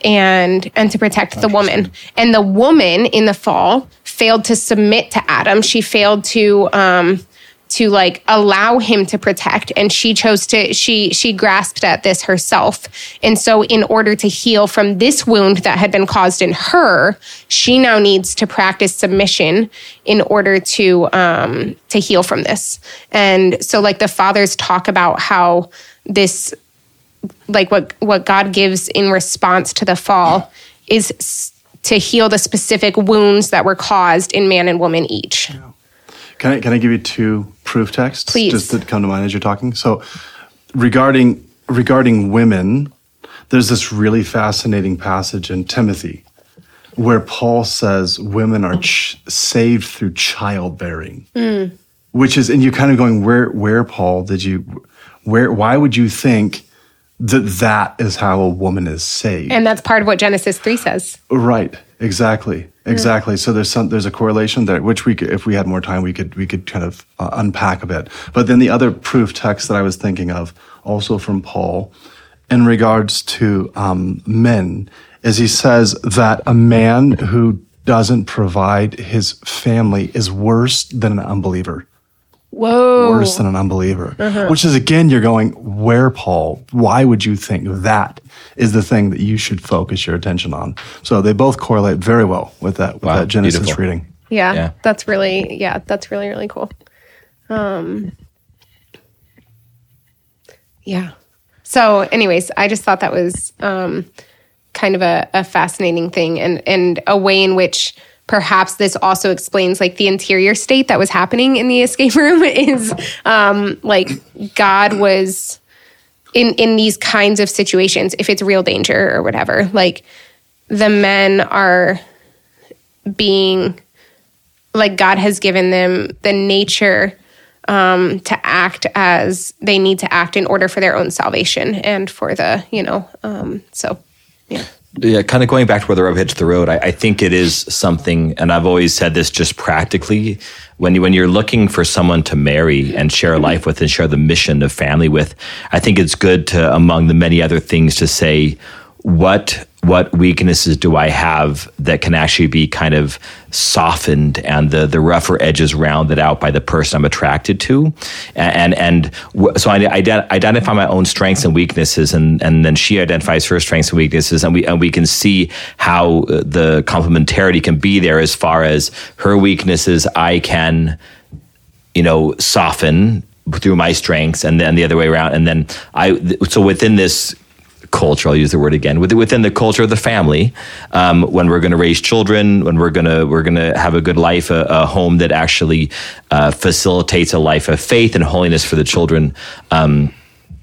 and to protect the woman. And the woman in the fall failed to submit to Adam. She failed to like allow him to protect. And she chose to, she grasped at this herself. And so in order to heal from this wound that had been caused in her, she now needs to practice submission in order to heal from this. And so like the fathers talk about how this, like what God gives in response to the fall is to heal the specific wounds that were caused in man and woman each. Yeah. Can I give you two proof texts? Please. Just that come to mind as you're talking. So regarding women, there's this really fascinating passage in Timothy where Paul says women are saved through childbearing, which is, and you're kind of going, where Paul, why would you think that is how a woman is saved? And that's part of what Genesis 3 says. Right, exactly. So there's a correlation there, which we could, if we had more time, we could kind of unpack a bit. But then the other proof text that I was thinking of, also from Paul, in regards to men, is he says that a man who doesn't provide his family is worse than an unbeliever. Whoa. Worse than an unbeliever. Uh-huh. Which is, again, you're going, where, Paul? Why would you think that is the thing that you should focus your attention on? So they both correlate very well with that, that Genesis beautiful. Reading. Yeah, that's really, really cool. Yeah. So anyways, I just thought that was kind of a fascinating thing and a way in which perhaps this also explains like the interior state that was happening in the escape room is like God was in these kinds of situations, if it's real danger or whatever, like the men are being, like God has given them the nature to act as they need to act in order for their own salvation and for the, yeah. Yeah, kind of going back to where the rubber hits the road, I think it is something, and I've always said this just practically, when you're looking for someone to marry and share life with and share the mission of family with, I think it's good to, among the many other things, to say, what weaknesses do I have that can actually be kind of softened and the rougher edges rounded out by the person I'm attracted to? And so I identify my own strengths and weaknesses, and then she identifies her strengths and weaknesses, and we can see how the complementarity can be there as far as her weaknesses I can, soften through my strengths, and then the other way around. And then so within this culture, I'll use the word again, within the culture of the family, when we're going to raise children, when we're going to have a good life, a home that actually facilitates a life of faith and holiness for the children.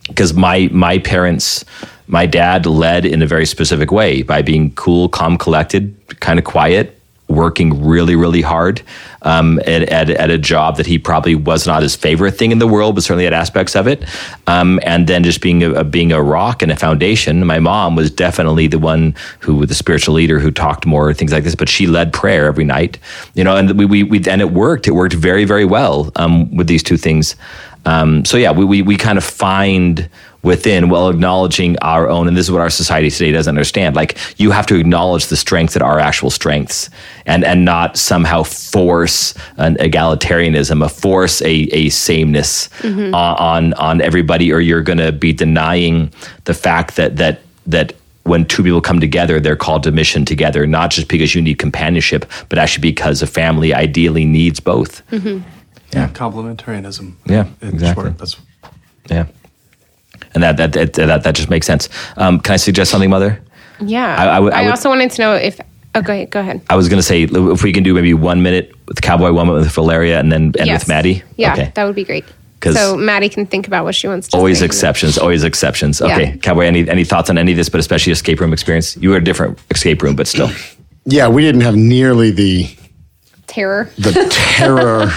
Because my parents, my dad led in a very specific way by being cool, calm, collected, kind of quiet, working really, really hard at a job that he probably was not his favorite thing in the world, but certainly had aspects of it. And then just being a rock and a foundation. My mom was definitely the one who was the spiritual leader who talked more, things like this, but she led prayer every night, and we and it worked. It worked very, very well with these two things. So we kind of find within, while acknowledging our own, and this is what our society today doesn't understand, like you have to acknowledge the strengths that are actual strengths and not somehow force an egalitarianism, a sameness on everybody, or you're going to be denying the fact that when two people come together, they're called to mission together, not just because you need companionship, but actually because a family ideally needs both. Mm-hmm. Yeah, complementarianism. Yeah, exactly. Yeah, and that just makes sense. Can I suggest something, Mother? Yeah, I also wanted to know if. Oh, go ahead. I was going to say if we can do maybe 1 minute with Cowboy Woman with Valeria, and then end with Maddie. Yeah, okay. That would be great. So Maddie can think about what she wants to do. Always exceptions. Okay, yeah. Cowboy, any thoughts on any of this, but especially escape room experience? You were a different escape room, but still. Yeah, we didn't have nearly the. Terror. The terror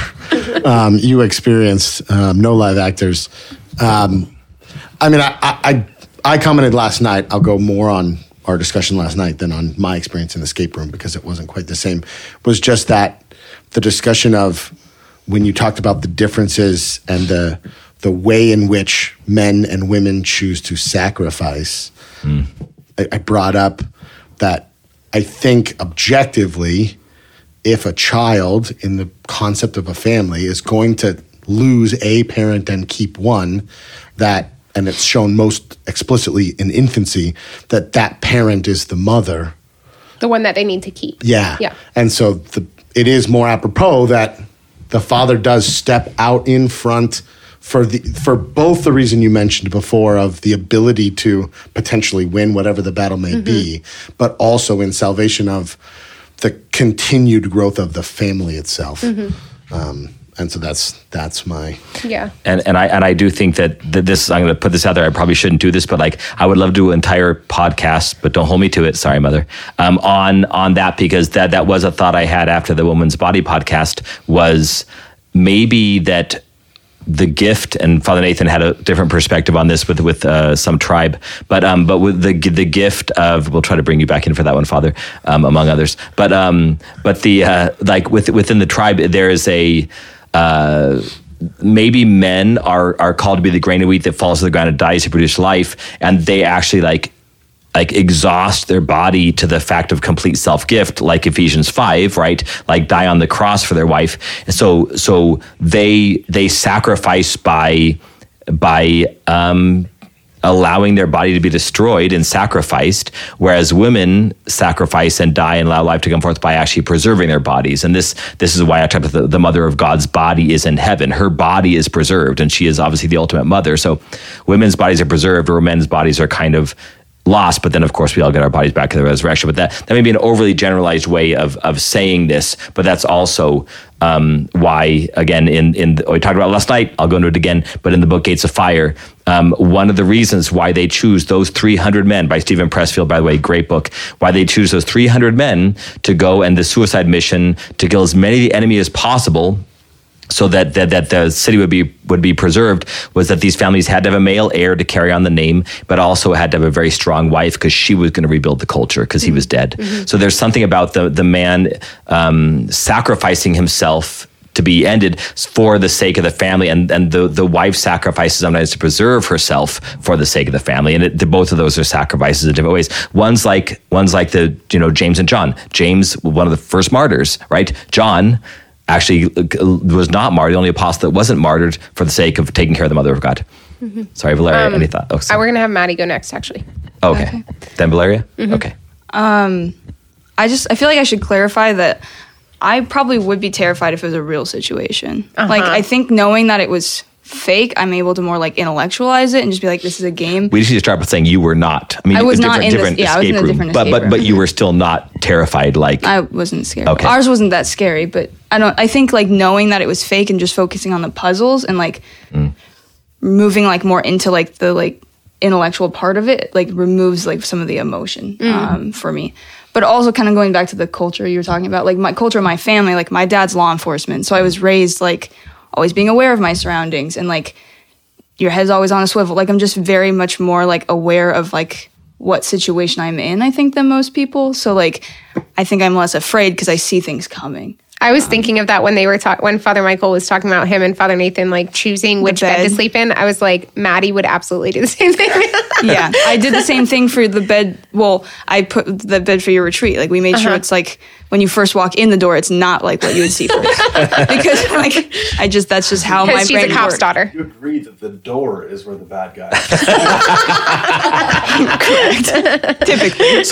you experienced, no live actors. I commented last night, I'll go more on our discussion last night than on my experience in the escape room because it wasn't quite the same, was just that the discussion of when you talked about the differences and the way in which men and women choose to sacrifice, I brought up that I think objectively, if a child in the concept of a family is going to lose a parent and keep one, that, and it's shown most explicitly in infancy, that that parent is the mother. The one that they need to keep. Yeah. Yeah. And so it is more apropos that the father does step out in front for both the reason you mentioned before of the ability to potentially win whatever the battle may be, but also in salvation of the continued growth of the family itself. And so that's my and I do think that this, I'm going to put this out there, I probably shouldn't do this, but like I would love to do an entire podcast, but don't hold me to it, sorry mother, on that, because that was a thought I had after the Woman's Body podcast, was maybe that the gift, and Father Nathan had a different perspective on this with some tribe, but with the gift of, we'll try to bring you back in for that one, Father, among others, but the like within the tribe there is a maybe men are called to be the grain of wheat that falls to the ground and dies to produce life, and they actually like exhaust their body to the fact of complete self-gift, like Ephesians 5, right? Like die on the cross for their wife. And so they sacrifice by allowing their body to be destroyed and sacrificed, whereas women sacrifice and die and allow life to come forth by actually preserving their bodies. And this is why I talked about the mother of God's body is in heaven. Her body is preserved, and she is obviously the ultimate mother. So women's bodies are preserved, or men's bodies are kind of lost, but then of course we all get our bodies back to the resurrection. But that may be an overly generalized way of saying this, but that's also why, again, we talked about last night, I'll go into it again, but in the book Gates of Fire, one of the reasons why they choose those 300 men, by Stephen Pressfield, by the way, great book, why they choose those 300 men to go and the suicide mission to kill as many of the enemy as possible, so that the city would be preserved, was that these families had to have a male heir to carry on the name, but also had to have a very strong wife, because she was going to rebuild the culture, because he was dead. So there's something about the man sacrificing himself to be ended for the sake of the family, and the wife sacrifices sometimes to preserve herself for the sake of the family, and both of those are sacrifices in different ways. One's like the James and John. James, one of the first martyrs, right? John actually was not martyred, the only apostle that wasn't martyred, for the sake of taking care of the mother of God. Sorry, Valeria, any thought? Oh, sorry. We're going to have Maddie go next, actually. Okay. Then Valeria? Okay. I feel like I should clarify that I probably would be terrified if it was a real situation. Like, I think knowing that it was fake, I'm able to more like intellectualize it and just be like, this is a game. We just need to start by saying you were not. I mean, I was not in this. Yeah, I was in a different escape room. But you were still not terrified. Like, I wasn't scared. Okay. Ours wasn't that scary, but I think like knowing that it was fake and just focusing on the puzzles and like moving like more into like the like intellectual part of it, like removes like some of the emotion for me. But also kind of going back to the culture you were talking about, like my culture, my family, like my dad's law enforcement, so I was raised like always being aware of my surroundings, and like your head's always on a swivel. Like I'm just very much more like aware of like what situation I'm in, I think, than most people. So like I think I'm less afraid because I see things coming. I was thinking of that when they were when Father Michael was talking about him and Father Nathan like choosing which bed to sleep in. I was like, Maddie would absolutely do the same thing. Yeah, I did the same thing for the bed. Well, I put the bed for your retreat. Like we made sure it's like when you first walk in the door, it's not like what you would see first, because like that's just how my brain. She's a cop's daughter. You agree that the door is where the bad guy is. Correct. Typically.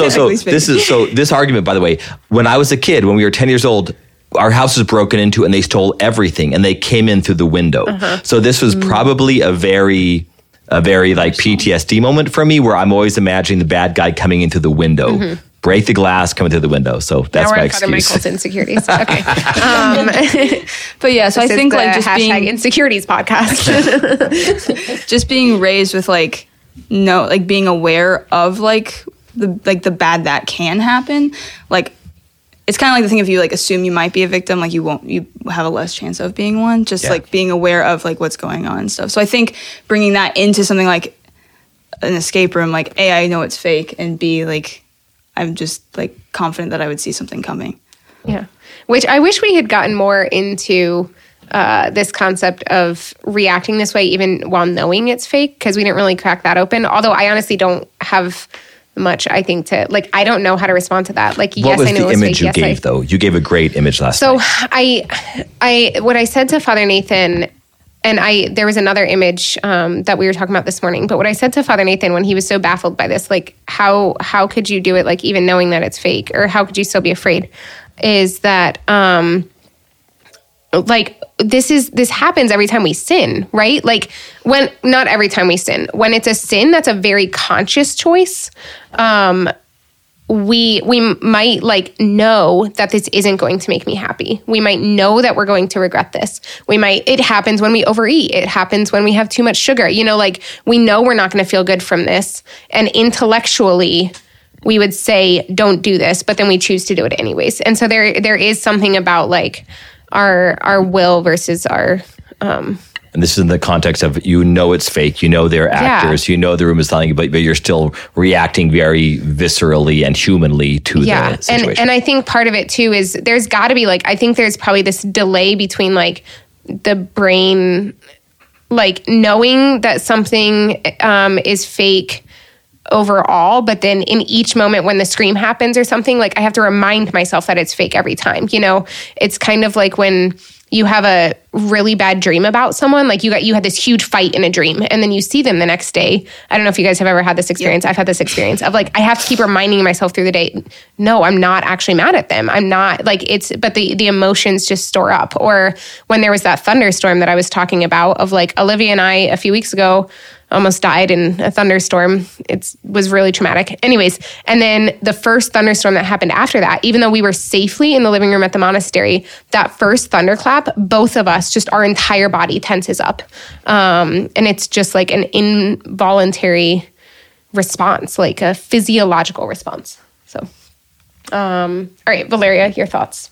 So this argument, by the way, when I was a kid, when we were 10 years old, our house was broken into and they stole everything, and they came in through the window. So this was probably a very like PTSD moment for me, where I'm always imagining the bad guy coming in through the window, break the glass, coming through the window. So that's my excuse. Now we're on Father Michael's insecurities. Okay. But yeah, so I think like just being insecurities podcast, just being raised with like, no, like being aware of like the bad that can happen. Like, it's kind of like the thing, if you like assume you might be a victim, like you have a less chance of being one, just like being aware of like what's going on and stuff. So I think bringing that into something like an escape room, like A, I know it's fake, and B, like I'm just like confident that I would see something coming. Yeah. Which I wish we had gotten more into this concept of reacting this way, even while knowing it's fake, because we didn't really crack that open. Although I honestly don't have much, I think, to like, I don't know how to respond to that. Like, yes, I know. What was the image you gave though? You gave a great image last night. So what I said to Father Nathan And there was another image that we were talking about this morning. But what I said to Father Nathan when he was so baffled by this, like, how could you do it, like, even knowing that it's fake? Or how could you still be afraid? Is that, like, this happens every time we sin, right? Like, not every time we sin. When it's a sin, that's a very conscious choice. We might, like, know that this isn't going to make me happy. We might know that we're going to regret this. It happens when we overeat. It happens when we have too much sugar. You know, like, we know we're not going to feel good from this. And intellectually, we would say, don't do this, but then we choose to do it anyways. And so there is something about, like, our will versus our... And this is in the context of, you know, it's fake, you know, they're actors, yeah. You know, the room is telling you, but you're still reacting very viscerally and humanly to the situation. And I think part of it too is there's got to be, like, I think there's probably this delay between, like, the brain, like, knowing that something is fake overall, but then in each moment when the scream happens or something, like, I have to remind myself that it's fake every time. You know, it's kind of like when you have a really bad dream about someone, like you had this huge fight in a dream and then you see them the next day. I don't know if you guys have ever had this experience. Yeah. I've had this experience of, like, I have to keep reminding myself through the day, no, I'm not actually mad at them. I'm not, like, but the emotions just store up. Or when there was that thunderstorm that I was talking about, of, like, Olivia and I a few weeks ago almost died in a thunderstorm. It was really traumatic. Anyways, and then the first thunderstorm that happened after that, even though we were safely in the living room at the monastery, that first thunderclap, both of us, just our entire body tenses up. And it's just like an involuntary response, like a physiological response. So, all right, Valeria, your thoughts.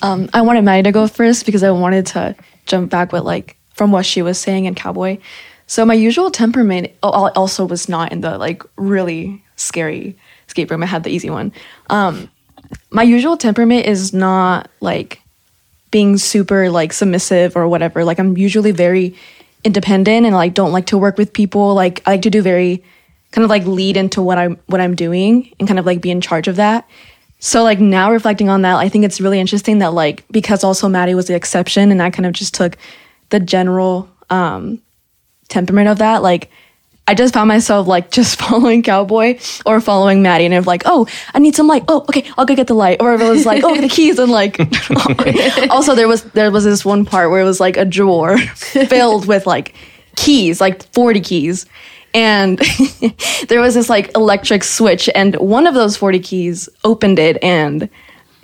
I wanted Maddie to go first because I wanted to jump back with, like, from what she was saying in Cowboy. So my usual temperament also was not in the, like, really scary escape room. I had the easy one. My usual temperament is not, like, being super, like, submissive or whatever. Like, I'm usually very independent and, like, don't like to work with people. Like, I like to do very kind of, like, lead into what I'm doing and kind of, like, be in charge of that. So, like, now reflecting on that, I think it's really interesting that, like, because also Maddie was the exception and I kind of just took the general temperament of that, like, I just found myself, like, just following Cowboy or following Maddie, and I'm like, oh, I need some light, oh, okay, I'll go get the light, or if it was like, oh, the keys, and, like, also there was this one part where it was, like, a drawer filled with, like, keys, like 40 keys, and there was this, like, electric switch, and one of those 40 keys opened it, and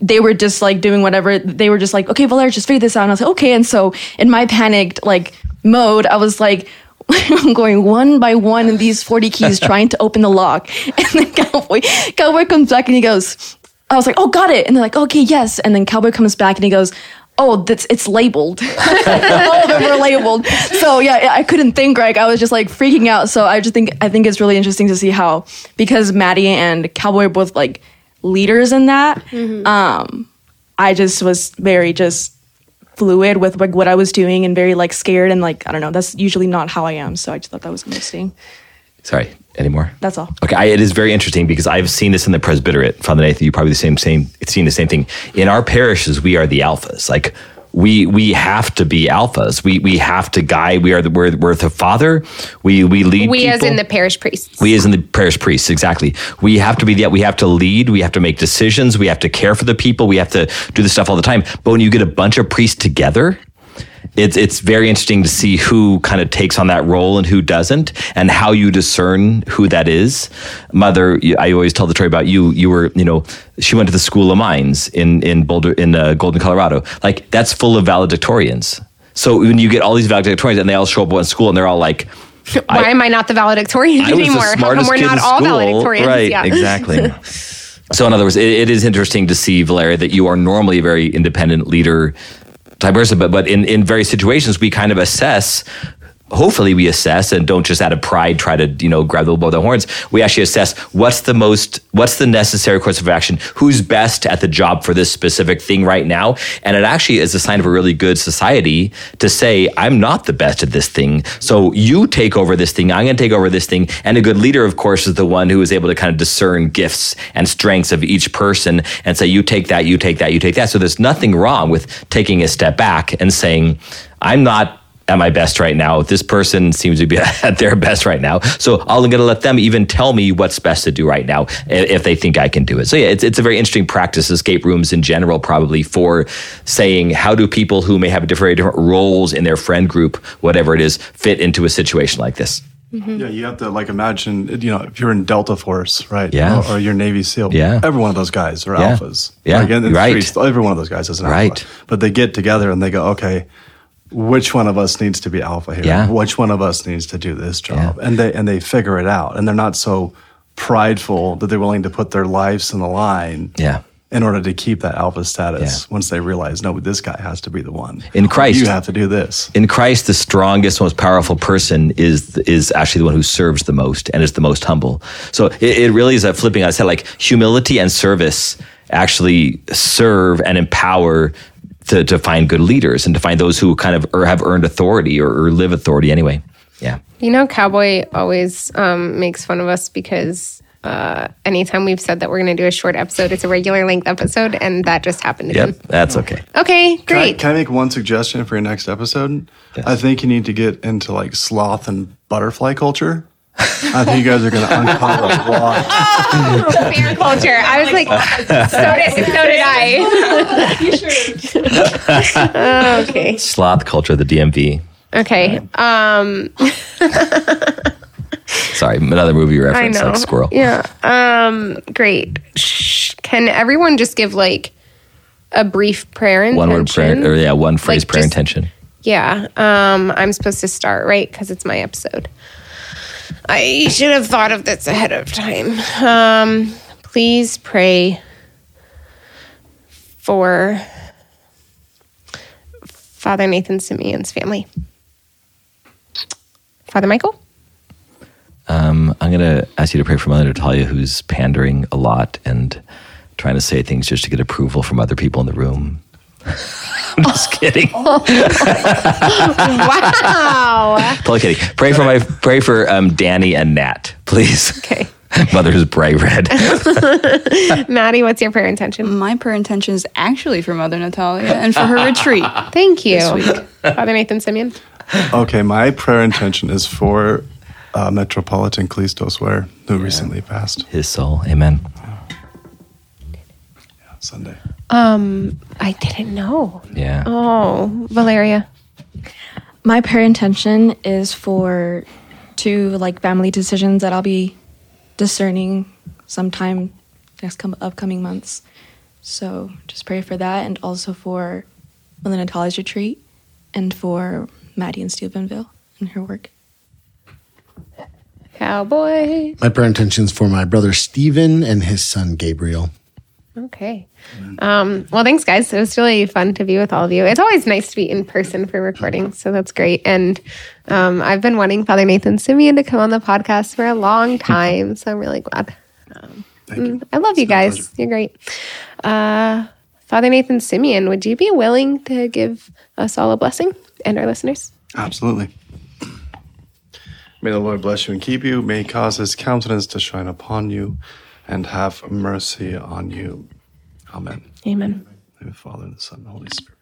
they were just, like, doing whatever. They were just like, okay, Valeria, just figure this out, and I was like, okay, and so in my panicked, like, mode, I was like, I'm going one by one in these 40 keys trying to open the lock. And then Cowboy comes back and he goes, I was like, oh, got it. And they're like, okay, yes. And then Cowboy comes back and he goes, oh, it's labeled. All of them were labeled. So yeah, I couldn't think, Greg. I was just, like, freaking out. So I think it's really interesting to see how, because Maddie and Cowboy are both, like, leaders in that, I just was very just fluid with, like, what I was doing and very, like, scared and, like, I don't know, that's usually not how I am. So I just thought that was interesting. Sorry, any more? That's all. Okay, it is very interesting because I've seen this in the presbyterate. Father Nathan, you probably seen the same thing. In our parishes, we are the alphas. Like, we have to be alphas. We have to guide. We're the father. We lead. We people. As in the parish priests. We as in the parish priests, exactly. We have to be that. We have to lead. We have to make decisions. We have to care for the people. We have to do this stuff all the time. But when you get a bunch of priests together, it's very interesting to see who kind of takes on that role and who doesn't, and how you discern who that is. Mother, I always tell the story about you. You were, you know, she went to the School of Mines in Boulder, in Golden, Colorado. Like, that's full of valedictorians. So when you get all these valedictorians and they all show up at school and they're all like, "Why am I not the valedictorian anymore? How come we're not all valedictorians?" Right? Yeah. Exactly. So in other words, it is interesting to see, Valeria, that you are normally a very independent leader. But in various situations, we kind of assess, hopefully we assess and don't just out of pride try to, you know, grab the bull by the horns. We actually assess what's the necessary course of action, who's best at the job for this specific thing right now. And it actually is a sign of a really good society to say, I'm not the best at this thing, so you take over this thing, I'm going to take over this thing. And a good leader, of course, is the one who is able to kind of discern gifts and strengths of each person and say, you take that, you take that, you take that. So there's nothing wrong with taking a step back and saying, I'm not at my best right now. This person seems to be at their best right now. So I'm going to let them even tell me what's best to do right now if they think I can do it. So yeah, it's a very interesting practice, escape rooms in general, probably for saying, how do people who may have different roles in their friend group, whatever it is, fit into a situation like this? Mm-hmm. Yeah, you have to imagine, if you're in Delta Force, right? Yeah. Or you're Navy SEAL. Yeah. Every one of those guys are alphas. Yeah, every one of those guys is an alpha. But they get together and they go, okay, which one of us needs to be alpha here? Yeah. Which one of us needs to do this job? Yeah. And they figure it out. And they're not so prideful that they're willing to put their lives on the line. Yeah. In order to keep that alpha status, once they realize, no, this guy has to be the one. In Christ, you have to do this. In Christ, the strongest, most powerful person is actually the one who serves the most and is the most humble. So it really is a flipping on its head. Like humility and service actually serve and empower to find good leaders and to find those who kind of have earned authority or live authority anyway. Yeah. Cowboy always makes fun of us because. Anytime we've said that we're going to do a short episode, it's a regular length episode, and that just happened again. Yep, that's okay. Okay, great. Can I make one suggestion for your next episode? Yes. I think you need to get into sloth and butterfly culture. I think you guys are going to uncover a lot. Oh, beer culture. I was so did I. You should. Okay. Sloth culture, the DMV. Okay. Sorry, another movie reference, Squirrel. Yeah. Great. Can everyone just give a brief prayer intention? One word prayer, or one phrase prayer intention. Yeah. I'm supposed to start, right? Because it's my episode. I should have thought of this ahead of time. Please pray for Father Nathan Simeon's family. Father Michael? I'm going to ask you to pray for Mother Natalia, who's pandering a lot and trying to say things just to get approval from other people in the room. I'm just kidding. Wow. Totally kidding. Pray for Danny and Nat, please. Okay. Mother's bright red. Maddie, what's your prayer intention? My prayer intention is actually for Mother Natalia and for her retreat. Thank you. This week. Father Nathan Simeon. Okay, my prayer intention is for... Metropolitan Kallistos Ware, who recently passed. His soul, amen. Yeah, Sunday. I didn't know. Yeah. Oh, Valeria. My prayer intention is for two family decisions that I'll be discerning sometime next upcoming months. So just pray for that, and also for Melinda Natalia's retreat, and for Maddie in Steubenville and her work. Cowboy. My prayer intentions for my brother Stephen and his son Gabriel. Okay. Well, thanks, guys. It was really fun to be with all of you. It's always nice to be in person for recording, so that's great. And I've been wanting Father Nathan Simeon to come on the podcast for a long time, so I'm really glad. I love you guys. You're great. Father Nathan Simeon, would you be willing to give us all a blessing and our listeners? Absolutely. May the Lord bless you and keep you. May He cause His countenance to shine upon you and have mercy on you. Amen. Amen. In the name of the Father, and the Son, and the Holy Spirit.